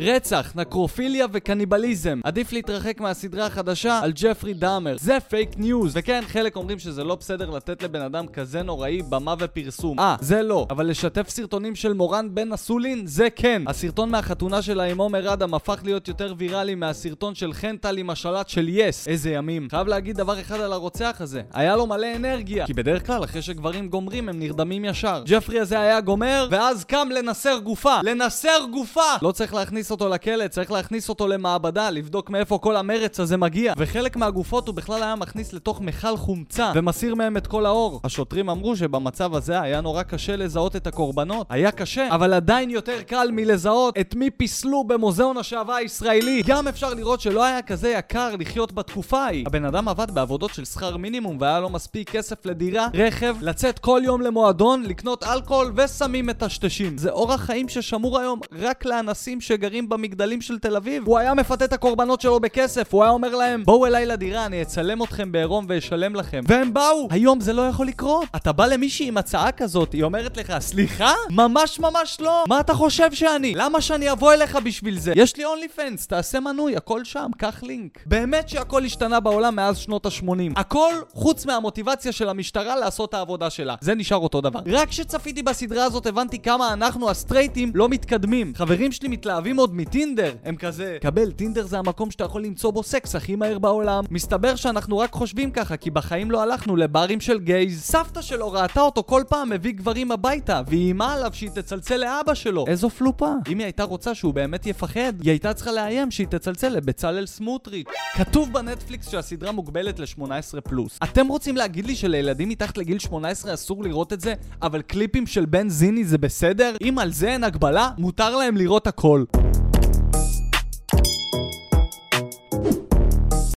רצח, נקרופיליה וקניבליזם. עדיף להתרחק מהסדרה החדשה על ג'פרי דאהמר. זה פייק ניוז. וכן, חלק אומרים שזה לא בסדר לתת לבן אדם כזה נוראי במה ופרסום. זה לא. אבל לשתף סרטונים של מורן בן אסולין, זה כן. הסרטון מהחתונה שלה עם עומר אדם הפך להיות יותר ויראלי מהסרטון של חנטל עם השלט של יס. איזה ימים. חייב להגיד דבר אחד על הרוצח הזה. היה לו מלא אנרגיה. כי בדרך כלל, אחרי שגברים גומרים, הם נרדמים ישר. ג'פרי הזה היה גומר, ואז קם לנסר גופה. לנסר גופה! לא צריך להכניס אותו לכלא, צריך להכניס אותו למעבדה, לבדוק מאיפה כל המרץ הזה מגיע. וחלק מהגופות הוא בכלל היה מכניס לתוך מחל חומצה ומסיר מהם את כל האור. השוטרים אמרו שבמצב הזה היה נורא קשה לזהות את הקורבנות. היה קשה, אבל עדיין יותר קל מלזהות את מי פיסלו במוזיאון השעווה הישראלי. גם אפשר לראות שלא היה כזה יקר לחיות בתקופה ההיא. הבן אדם עבד בעבודות של שכר מינימום והיה לו מספיק כסף לדירה, רכב, לצאת כל יום למועדון, לקנות אלכוהול וסמים מטשטשים. זה אורח חיים ששמור היום רק לאנשים שגרים במגדלים של תל אביב. הוא היה מפתה את הקורבנות שלו בכסף, הוא היה אומר להם בואו אליי לדירה, אני אצלם אתכם בעירום ואשלם לכם, והם באו. היום זה לא יכול לקרות. אתה בא למישהי עם הצעה כזאת, היא אומרת לך סליחה? ממש ממש לא. מה אתה חושב שאני? למה שאני אבוא אליך בשביל זה? יש לי אונלי פנס, תעשה מנוי, הכל שם, קח לינק. באמת שהכל השתנה בעולם מאז שנות ה-80. הכל חוץ מהמוטיבציה של המשטרה לעשות העבודה שלה. זה נשאר אותו דבר. רק שצפיתי בסדרה הזאת הבנתי כמה אנחנו הסטרייטים לא מתקדמים. חברים שלי מתלהבים מטינדר, הם כזה קבל, טינדר זה המקום שאתה יכול למצוא בו סקס הכי מהר בעולם. מסתבר שאנחנו רק חושבים ככה כי בחיים לא הלכנו לברים של גייז. סבתא שלו ראתה אותו כל פעם מביא גברים הביתה והיא אימה עליו שהיא תצלצל לאבא שלו. איזו פלופה. אם היא הייתה רוצה שהוא באמת יפחד, היא הייתה צריכה לאיים שהיא תצלצל לבצלאל סמוטריץ'. כתוב בנטפליקס שהסדרה מוגבלת ל-18 פלוס. אתם רוצים להגיד לי שלילדים מתחת לגיל 18 אסור לראות את זה, אבל קליפים של בן זיני זה בסדר? אם על זה אין הגבלה, מותר להם לראות הכל.